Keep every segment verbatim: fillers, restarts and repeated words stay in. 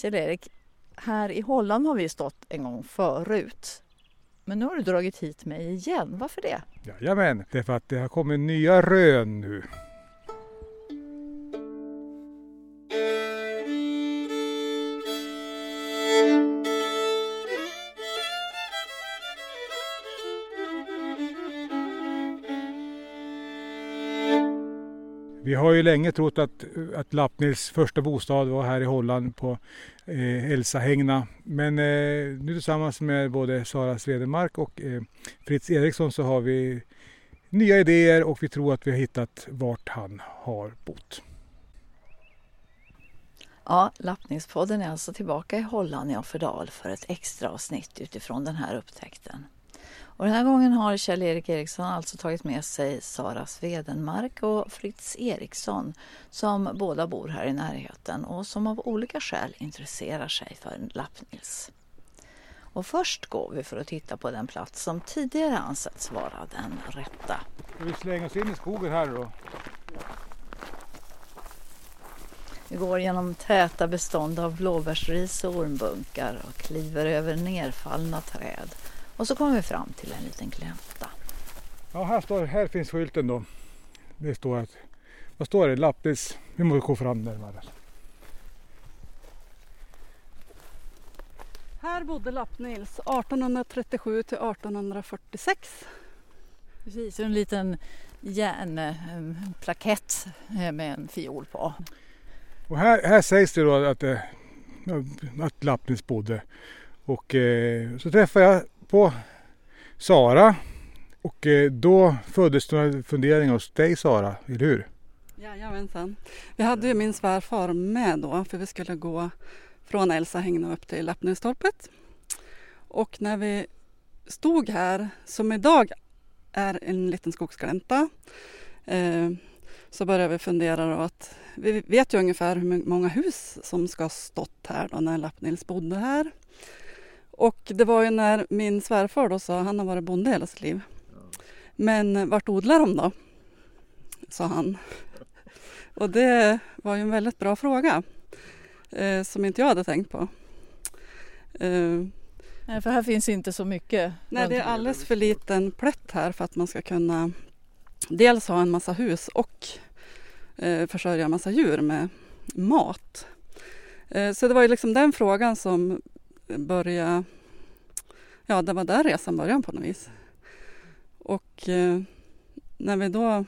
Kjell-Erik, här i Holland har vi stått en gång förut. Men nu har du dragit hit mig igen. Varför det? Jajamän, det är för att det har kommit nya rön nu. Vi har ju länge trott att, att Lapp-Nils första bostad var här i Holland på eh, Elsahägna. Men eh, nu tillsammans med både Sara Svedermark och eh, Fritz Eriksson så har vi nya idéer och vi tror att vi har hittat vart han har bott. Ja, Lapp-Nils-podden är alltså tillbaka i Holland i Offerdal för ett extra avsnitt utifrån den här upptäckten. Och den här gången har Kjell-Erik Eriksson alltså tagit med sig Sara Svedermark och Fritz Eriksson som båda bor här i närheten och som av olika skäl intresserar sig för Lapp-Nils. Och först går vi för att titta på den plats som tidigare ansetts vara den rätta. Ska vi slänga oss in i skogen här då? Vi går genom täta bestånd av blåbärsris och ormbunkar och kliver över nerfallna träd. Och så kommer vi fram till en liten glänta. Ja, här, står, här finns skylten då. Det står att, vad står det? Lapp-Nils. Vi måste gå fram närmare. Här bodde Lapp-Nils arton trettiosju till arton fyrtiosex. Precis, en liten järnplakett med en fiol på. Och här, här sägs det då att, att Lapp-Nils bodde. Och eh, så träffar jag på Sara och då föddes det funderingar hos dig, Sara, eller hur? Jajamensan. Vi hade ju min svärfar med då för vi skulle gå från Elsahägna upp till Lappnilsdagarna. Och när vi stod här, som idag är en liten skogsglänta, så började vi fundera då att vi vet ju ungefär hur många hus som ska ha stått här då när Lapp-Nils bodde här. Och det var ju när min svärfar då sa, han har varit bonde hela sitt liv. Men vart odlar de då? Sa han. Och det var ju en väldigt bra fråga. Eh, som inte jag hade tänkt på. Eh, nej, för här finns inte så mycket. Nej, det är alldeles för liten plätt här för att man ska kunna dels ha en massa hus och eh, försörja en massa djur med mat. Eh, så det var ju liksom den frågan som börja, ja det var där resan började på något vis. Och eh, när vi då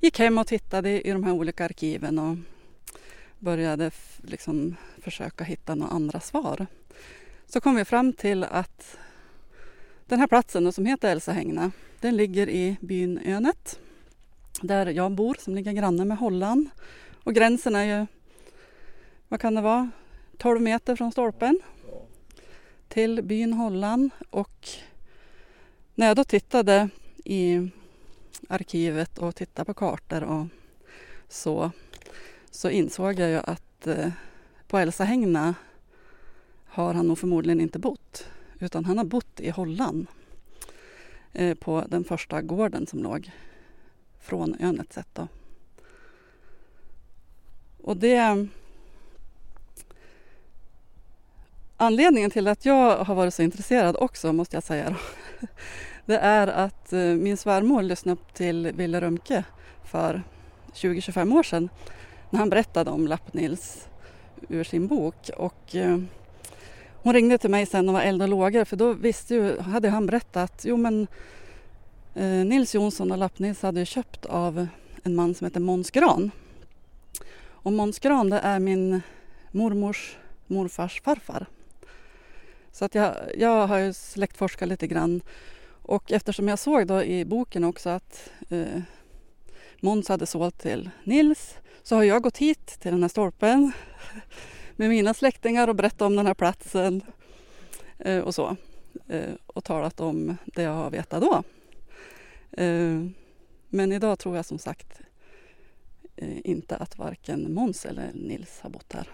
gick hem och tittade i de här olika arkiven och började f- liksom försöka hitta några andra svar, så kom vi fram till att den här platsen som heter Elsahägna, den ligger i byn Önet där jag bor, som ligger granne med Holland. Och gränsen är ju, vad kan det vara, tolv meter från stolpen till byn Holland. Och när jag då tittade i arkivet och tittade på kartor och så, så insåg jag ju att eh, på Elsahägna har han nog förmodligen inte bott, utan han har bott i Holland eh, på den första gården som låg från Önet sett då. Och det... Anledningen till att jag har varit så intresserad också, måste jag säga då, det är att min svärmor lyssnade till Villa Römke för tjugo till tjugofem år sedan när han berättade om Lapp-Nils ur sin bok. Och hon ringde till mig sen och var eld och lågor, för då visste ju, hade han berättat, jo men Nils Jonsson och Lapp-Nils hade ju köpt av en man som heter Månsgren. Och Månsgren, det är min mormors morfars farfar. Så att jag, jag har ju släktforskat lite grann, och eftersom jag såg då i boken också att eh, Måns hade sålt till Nils, så har jag gått hit till den här stolpen med mina släktingar och berättat om den här platsen eh, och så. Eh, och talat om det jag har vetat då. Eh, men idag tror jag som sagt eh, inte att varken Måns eller Nils har bott här.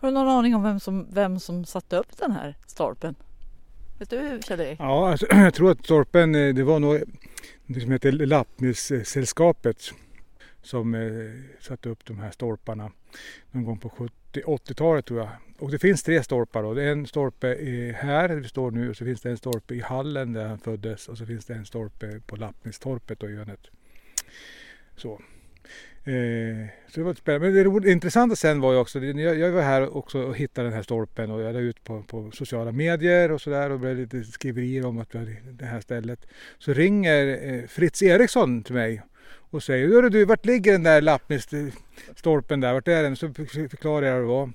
Har du någon aning om vem som, vem som satte upp den här stolpen? Vet du, Kjell-Erik? Ja, alltså, jag tror att stolpen, det var nog det som heter Lappmys-sälskapet som eh, satte upp de här stolparna någon gång på åttio-talet tror jag. Och det finns tre storpar då. Det är en storpe här där vi står nu, och så finns det en storpe i Hallen där han föddes, och så finns det en storpe på Lappnilstorpet och Önet. Så. Eh, så det var spännande. Men det roligt, intressanta sen var ju också, jag, jag var här också och hittade den här storpen, och jag la ut på, på sociala medier och sådär, och blev lite skriverier om att vi hade det här stället. Så ringer eh, Fritz Eriksson till mig och säger, du, vart ligger den där Lappnilstorpen där, vart är den? Så förklarar jag det var.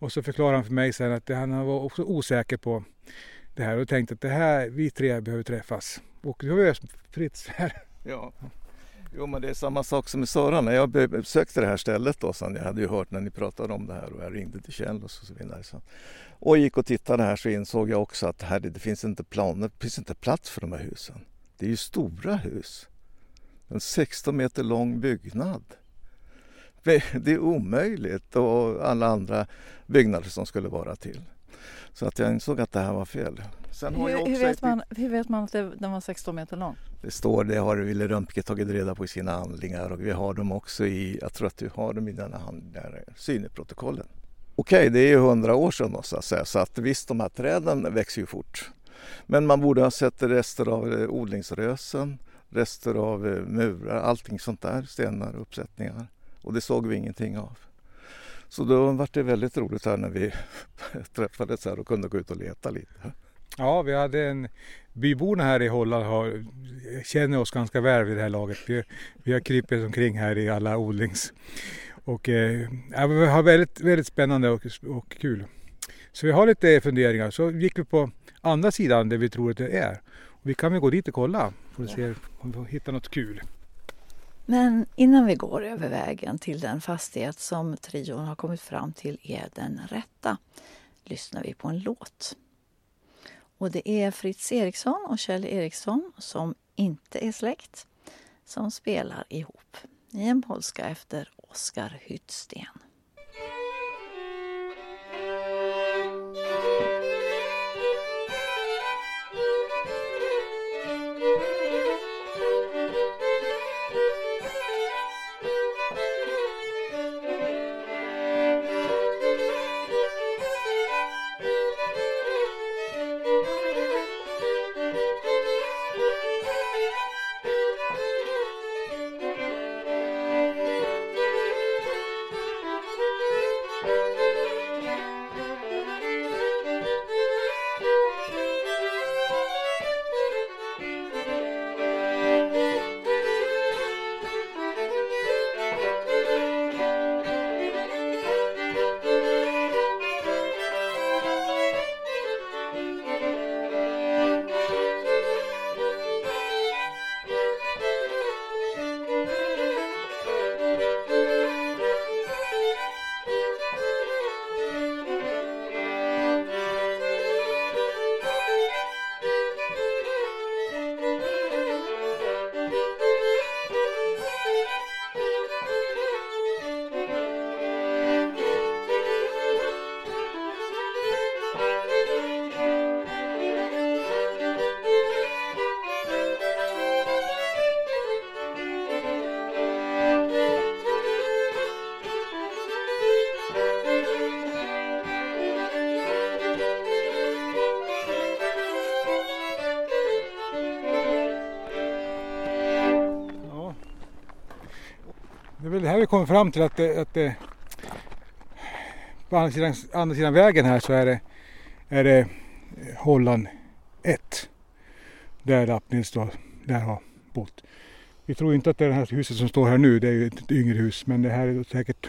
Och så förklarar han för mig sen att det, han var också osäker på det här och tänkte att det här, vi tre behöver träffas. Och då var jag Fritz här. Ja. Jo, men det är samma sak som med Sara. När jag besökte det här stället då, sen jag hade ju hört när ni pratade om det här, och jag ringde till Kjell och så vidare. Så. Och gick och tittade här, så insåg jag också att här, det finns inte planer, det finns inte plats för de här husen. Det är ju stora hus. En sexton meter lång byggnad. Det är omöjligt, och alla andra byggnader som skulle vara till. Så att jag insåg att det här var fel. Sen har hur, jag också hur, vet man, hur vet man att det, den var sexton meter lång? Det står, det har Villa Römke tagit reda på i sina handlingar, och vi har dem också i, jag tror att du har dem i den här handlingar, synprotokollen. Okej, okay, det är ju hundra år sedan då, så att säga, så att visst, de här träden växer ju fort. Men man borde ha sett rester av odlingsrösen, rester av murar, allting sånt där, stenar, uppsättningar. Och det såg vi ingenting av. Så då var det väldigt roligt här när vi träffades här och kunde gå ut och leta lite. Ja, vi hade en byborna här i Holland har, känner oss ganska väl vid det här laget. Vi, vi har krypit omkring här i alla odlings. Och eh, ja, vi har väldigt, väldigt spännande och, och kul. Så vi har lite funderingar. Så gick vi på andra sidan där vi tror att det är. Och vi kan väl gå dit och kolla för att se om vi hittar något kul. Men innan vi går över vägen till den fastighet som trion har kommit fram till är den rätta, lyssnar vi på en låt. Och det är Fritz Eriksson och Kjell Eriksson, som inte är släkt, som spelar ihop i en polska efter Oscar Hyttsten. Det här vi kommer fram till att, det, att det, på andra sidan, andra sidan vägen här så är det, är det Holland ett där Lapp-Nils då, där har bott. Vi tror inte att det är det här huset som står här nu, det är ju ett yngre hus, men det här är säkert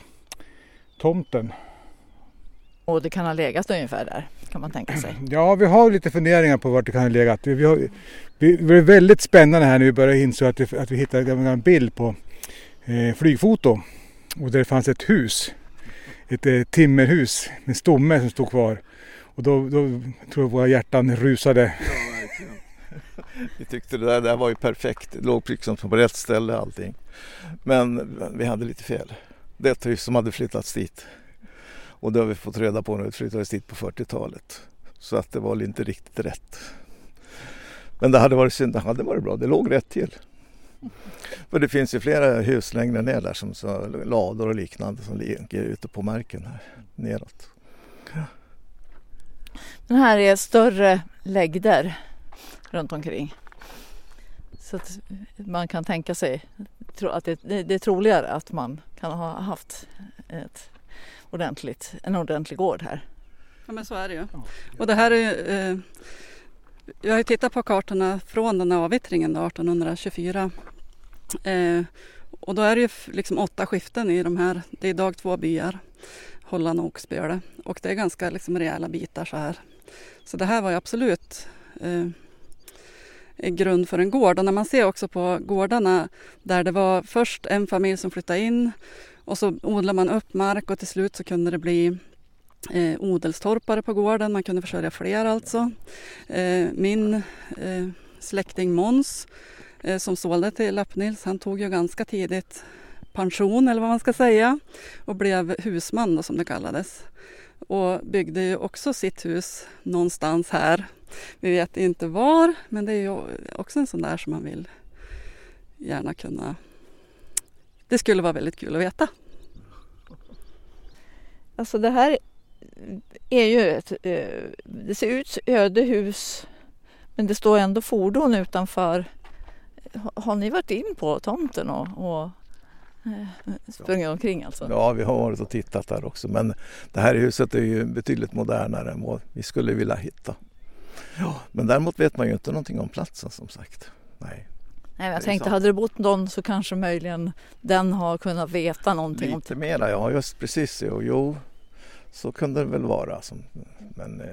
tomten. Och det kan ha legat ungefär där, kan man tänka sig. Ja, vi har lite funderingar på vart det kan ha legat. Vi, har, vi, vi är väldigt spännande här nu, vi börjar inse att vi, att vi hittade en bild på flygfoto, och där fanns ett hus, ett timmerhus med stomme som stod kvar, och då, då tror jag våra hjärtan rusade. Vi tyckte det där, det där var ju perfekt, det låg liksom på rätt ställe allting, men vi hade lite fel. Det är ett hus som hade flyttats dit, och det har vi fått reda på när vi flyttades dit på fyrtiotalet, så att det var inte riktigt rätt. Men det hade varit synd, det hade varit bra, det låg rätt till. Och det finns ju flera hus längre ner där, som så, lador och liknande som ligger ute på marken här neråt. Ja. Den här är större läggder runt omkring. Så att man kan tänka sig att det är troligare att man kan ha haft ett ordentligt, en ordentlig gård här. Ja, men så är det ju. Och det här är ju, eh, jag har ju tittat på kartorna från den här avvittringen då, arton tjugofyra. Eh, och då är det ju liksom åtta skiften i de här. Det är idag två byar, Holland och Oxbjöle. Och det är ganska liksom rejäla bitar så här. Så det här var ju absolut... Eh, grund för en gård. Och när man ser också på gårdarna där det var först en familj som flyttade in och så odlade man upp mark och till slut så kunde det bli eh, odelstorpare på gården. Man kunde försörja fler alltså. Eh, min eh, släkting Måns eh, som sålde till Lapp-Nils, han tog ju ganska tidigt pension eller vad man ska säga och blev husman då, som det kallades. Och byggde ju också sitt hus någonstans här. Vi vet inte var, men det är ju också en sån där som man vill gärna kunna... Det skulle vara väldigt kul att veta. Alltså det här är ju ett... Det ser ut som ödehus, men det står ändå fordon utanför. Har ni varit in på tomten och... och... sprungit omkring alltså? Ja, vi har varit och tittat där också. Men det här huset är ju betydligt modernare än vad vi skulle vilja hitta. Ja, men däremot vet man ju inte någonting om platsen som sagt. Nej. Nej, jag tänkte, sant. Hade det bott någon så kanske möjligen den har kunnat veta någonting. Lite om t- mera, ja just precis. Jo, jo, så kunde det väl vara. Som, men eh,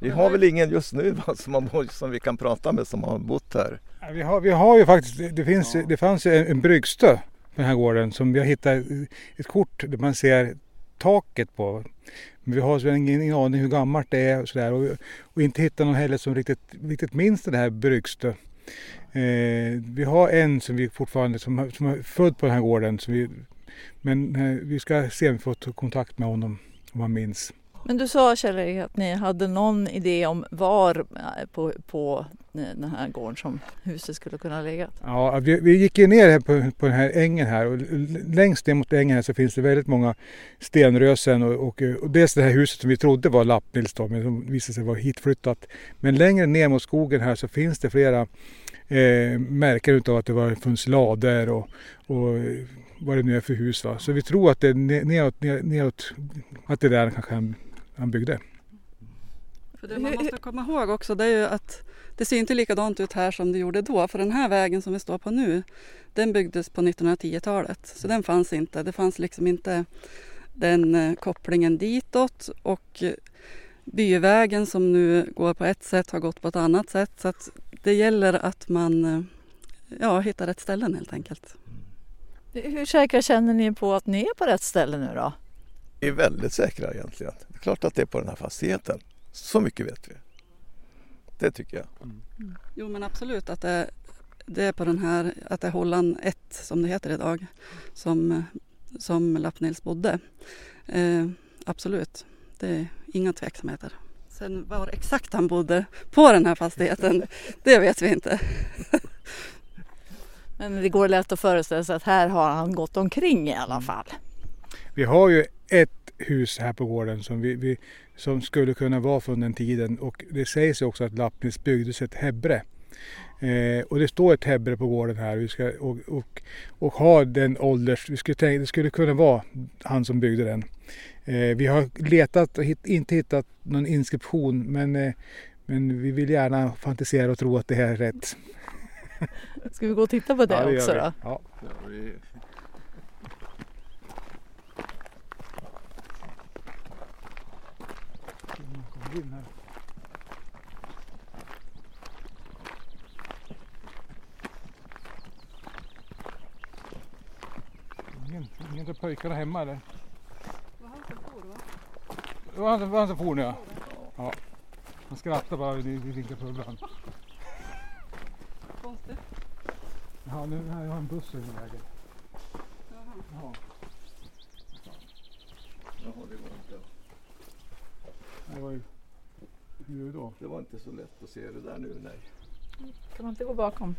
vi har väl ingen just nu som, man, som vi kan prata med som har bott här. Vi har, vi har ju faktiskt, det, finns, ja. det fanns ju en, en bryggstö på den här gården som vi har hittat ett kort där man ser taket på. Men vi har så ingen aning hur gammalt det är och sådär. Och, och inte hittat någon heller som riktigt, riktigt minns den här bryggstö. Eh, vi har en som vi fortfarande som, som är född på den här gården. Som vi, men eh, vi ska se om vi får kontakt med honom om han minns. Men du sa, Kjell, att ni hade någon idé om var på, på den här gården som huset skulle kunna ligga? Ja, vi, vi gick ju ner här på, på den här ängen här och längst ner mot ängen här så finns det väldigt många stenrösen och, och, och dels det här huset som vi trodde var Lapp-Nils då, men som visade sig vara hitflyttat. Men längre ner mot skogen här så finns det flera eh, märken utav att det var funnits lader och, och vad det nu är för hus. Va? Så vi tror att det är neråt, neråt att det där kanske han, han byggde. För det man måste komma ihåg också, det är ju att det ser inte likadant ut här som det gjorde då. För den här vägen som vi står på nu, den byggdes på nittonhundratiotalet. Så den fanns inte. Det fanns liksom inte den kopplingen ditåt. Och byvägen som nu går på ett sätt har gått på ett annat sätt. Så att det gäller att man ja, hittar rätt ställen helt enkelt. Hur säkra känner ni på att ni är på rätt ställe nu då? Vi är väldigt säkra egentligen. Det är klart att det är på den här fastigheten. Så mycket vet vi. Det tycker jag. Mm. Jo, men absolut att det, det är på den här, att det är Holland ett som det heter idag som, som Lapp-Nils bodde. Eh, absolut. Det är inga tveksamheter. Sen var exakt han bodde på den här fastigheten, det vet vi inte. Men det går lätt att föreställa sig att här har han gått omkring i alla fall. Vi har ju ett hus här på gården som, vi, vi, som skulle kunna vara från den tiden. Och det sägs också att Lapp-Nils byggdes ett hebre. Eh, och det står ett hebre på gården här. Vi ska, och, och, och har den ålders... Vi skulle tänka, det skulle kunna vara han som byggde den. Eh, vi har letat och hit, inte hittat någon inskription. Men, eh, men vi vill gärna fantisera och tro att det här är rätt. Ska vi gå och titta på det, ja, det också då? Ja. Ingen, ingen av pojkarna hemma eller? Det var han som for, va? Det var han som, han som for nu, ja. Ja. Han skrattar bara när vi vinkar på ibland. Ja, nu har jag en buss i den vägen. Jaha. Jaha, det var inte... Det var ju... Hur då? Det var inte så lätt att se det där nu, nej. Kan man inte gå bakom?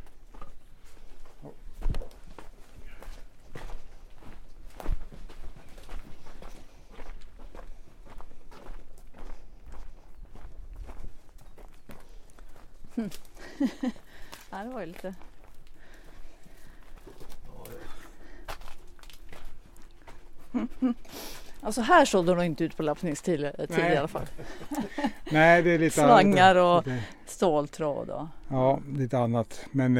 Mm. Ja, det var ju lite... Alltså här såg de nog inte ut på Lappnils till, till i alla fall. Nej, det är lite slangar och det. Ståltråd. Och. Ja, lite annat. Men,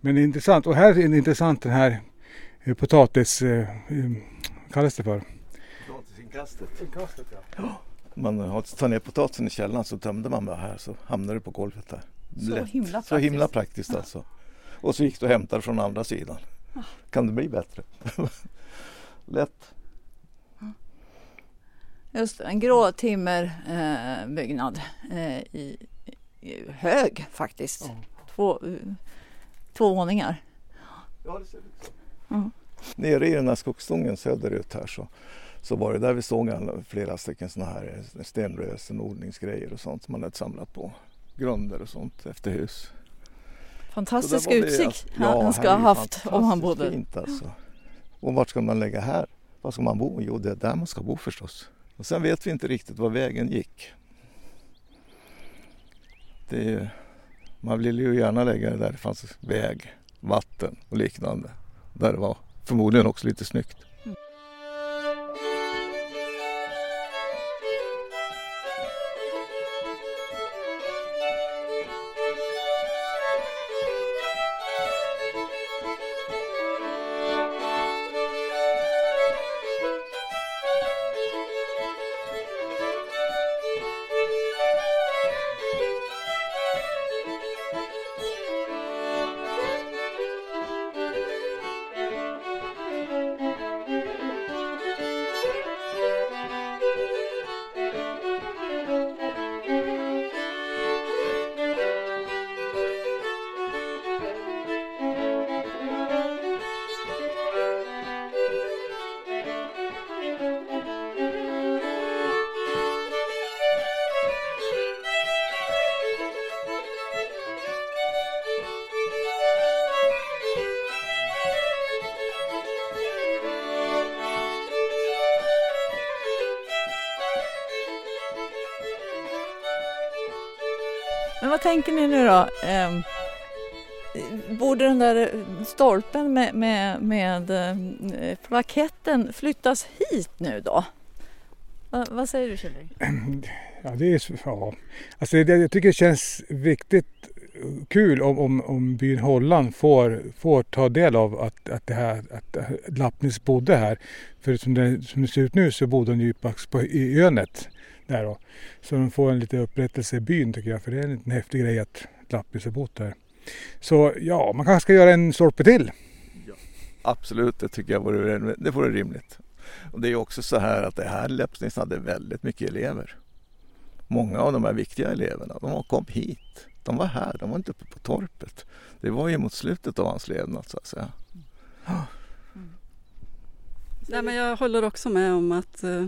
men det är intressant. Och här är det intressant den här potatis... Vad kallas det för? Potatiskastet. Inkastet, ja. Man har tar ner potatisen i källaren så tömde man bara här så hamnar det på golvet där. Så himla praktiskt. Så himla praktiskt alltså. Och så gick du och hämtade från andra sidan. Kan det bli bättre? Lätt. Just en grå timmerbyggnad eh, eh, i, i hög faktiskt. Mm. Två, två våningar. Ja, det ser ut så. Mm. Nere i den här skogsstången söderut här så, så var det där vi såg alla, flera stycken sådana här stenrösen, odlingsgrejer och sånt som man hade samlat på. Grunder och sånt efter hus. Fantastisk utsikt det, ja, han ska ha haft om han bodde. Fint alltså. Och vart ska man lägga här? Var ska man bo? Jo, det är där man ska bo förstås. Och sen vet vi inte riktigt var vägen gick. Det är, man ville ju gärna lägga det där det fanns väg, vatten och liknande. Där det var förmodligen också lite snyggt. Mm. Vad tänker ni nu då? Eh, borde den där stolpen med, med, med eh, plaketten flyttas hit nu då? Va, vad säger du, Kjell-Erik? Ja, det är ja. Alltså, det, jag tycker det känns viktigt kul om, om, om byn Holland får, får ta del av att, att, det här, att Lappnils bodde här. För som det, som det ser ut nu så bodde han ju på, i Önet. Där då. Så de får en lite upprättelse i byn tycker jag, för det är en liten häftig grej att Lappnils har bott där. Så ja, man kanske ska göra en stolpe till. Ja, absolut, det tycker jag vore, det vore rimligt. Och det är också så här att det här Lappnils hade väldigt mycket elever. Många av de här viktiga eleverna, de kom hit. De var här, de var inte uppe på torpet. Det var ju mot slutet av hans levnad så att säga. Ja. Nej, men jag håller också med om att eh,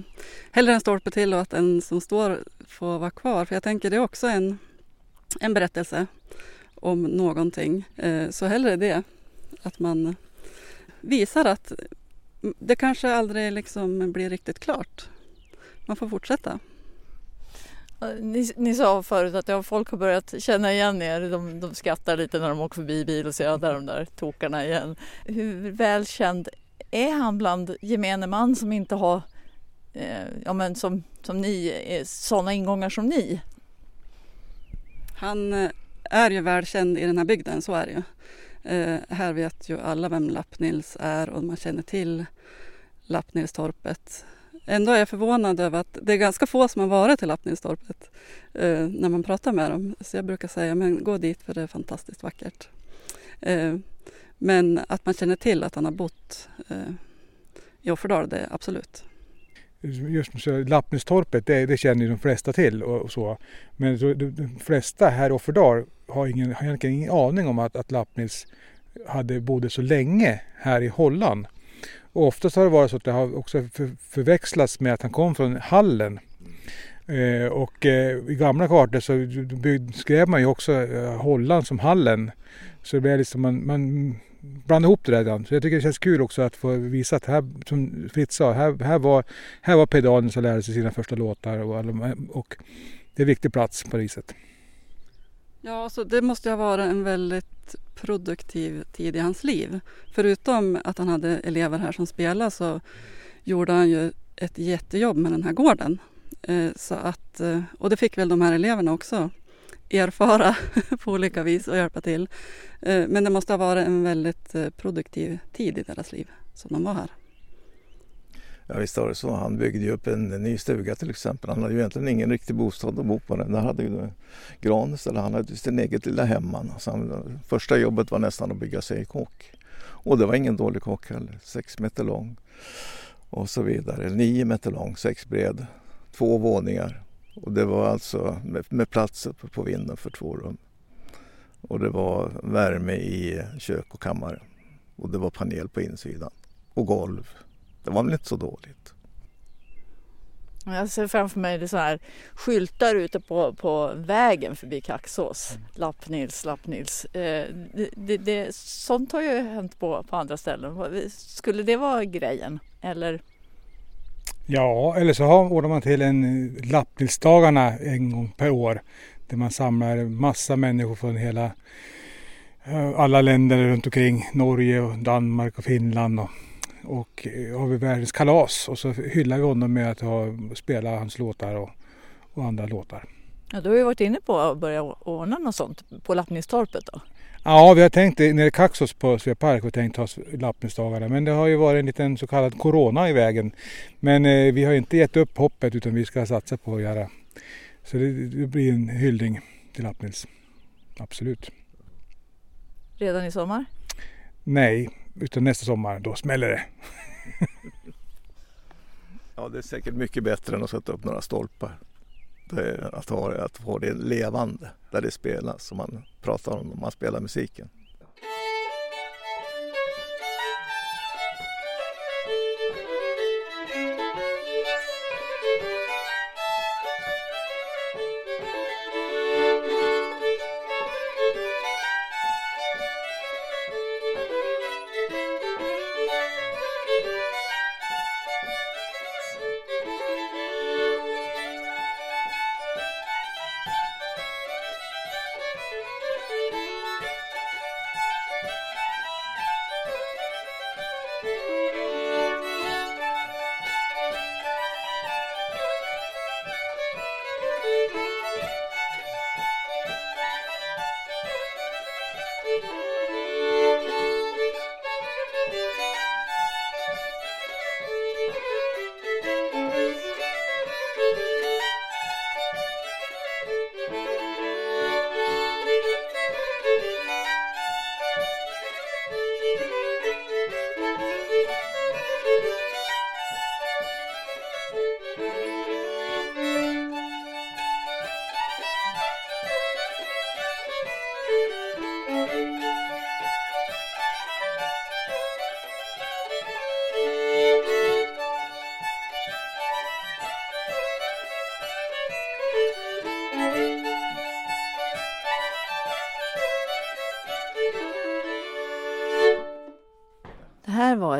hellre en stolpe till och att en som står får vara kvar. För jag tänker det är också en, en berättelse om någonting. Eh, så hellre det. Att man visar att det kanske aldrig liksom blir riktigt klart. Man får fortsätta. Ni, ni sa förut att ja, folk har börjat känna igen er. De, de skrattar lite när de åker förbi bil och ser ja, där de där tokarna igen. Hur välkänd är han bland gemene man som inte har eh, ja, men som, som ni, sådana ingångar som ni? Han är ju välkänd i den här bygden, så är det ju. Eh, här vet ju alla vem Lapp-Nils är och man känner till Lapp-Nilstorpet. Ändå är jag förvånad över att det är ganska få som har varit till Lapp-Nilstorpet eh, när man pratar med dem. Så jag brukar säga, men gå dit för det är fantastiskt vackert. Eh, Men att man känner till att han har bott eh, i Offerdal, det är absolut. Just så Lappnilstorpet, det, det känner ju de flesta till och, och så. Men så, de, de flesta här i Offerdal har ingen, har egentligen ingen aning om att, att Lappnils hade bodde så länge här i Holland. Och oftast har det varit så att det har också för, förväxlats med att han kom från Hallen. Eh, och eh, i gamla kartor så bygg, skrev man ju också eh, Holland som Hallen. Så det blir liksom, man, man blandar ihop det där. Så jag tycker det känns kul också att få visa att här, som Fritz sa, här, här var, här var pedalen som lärde sig sina första låtar. Och, och det är en viktig plats på riset. Ja, så det måste ha varit en väldigt produktiv tid i hans liv. Förutom att han hade elever här som spelade så gjorde han ju ett jättejobb med den här gården. Så att, och det fick väl de här eleverna också erfara på olika vis och hjälpa till. Men det måste ha varit en väldigt produktiv tid i deras liv som de var här. Ja, visst var det så. Han byggde ju upp en ny stuga till exempel. Han hade ju egentligen ingen riktig bostad att bo på. Den där hade ju gran istället. Han hade ju sin eget lilla hemman. Alltså, han, första jobbet var nästan att bygga sig i kåk. Och det var ingen dålig kåk heller. Sex meter lång och så vidare. Nio meter lång, sex bred. Två våningar. Och det var alltså med, med plats uppe på vinden för två rum. Och det var värme i kök och kammare. Och det var panel på insidan. Och golv. Det var väl inte så dåligt. Jag ser framför mig det så här skyltar ute på, på vägen förbi Kaxås. Lapp-Nils, Lapp-Nils. Eh, det, det, det, sånt har ju hänt på, på andra ställen. Skulle det vara grejen? Eller? Ja, eller så ordnar man till en Lappnilsdagarna en gång per år. Där man samlar massa människor från hela, alla länder runt omkring. Norge, och Danmark och Finland och... och har vi världens kalas och så hyllar vi honom med att ha, spela hans låtar och, och andra låtar. Ja, du har ju varit inne på att börja ordna något sånt på Lappnilstorpet då? Ja, vi har tänkt när det Kaxås på Sveapark och tänkt ha Lappnilsdagarna, men det har ju varit en liten så kallad corona i vägen. Men eh, vi har inte gett upp hoppet utan vi ska satsa på att göra. Så det, det blir en hyllning till Lappnils, absolut. Redan i sommar? Nej. Utan nästa sommar, då smäller det. Ja, det är säkert mycket bättre än att sätta upp några stolpar. Det är att ha, att ha det levande där det spelas som man pratar om när man spelar musiken.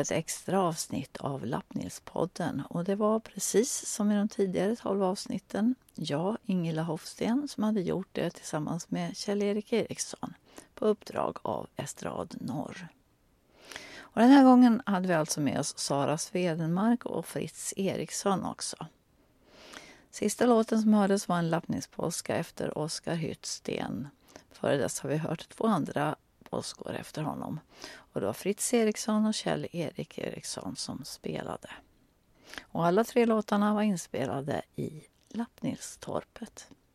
Ett extra avsnitt av Lappnilspodden och det var precis som i de tidigare tolv avsnitten jag, Ingela Hofsten, som hade gjort det tillsammans med Kjell-Erik Eriksson på uppdrag av Estrad Norr. Och den här gången hade vi alltså med oss Sara Svedermark och Fritz Eriksson också. Sista låten som hördes var en lappnilspolska efter Oscar Hyttsten. Före dess har vi hört två andra påskor efter honom. Och det var Fritz Eriksson och Kjell-Erik Eriksson som spelade. Och alla tre låtarna var inspelade i Lappnilstorpet.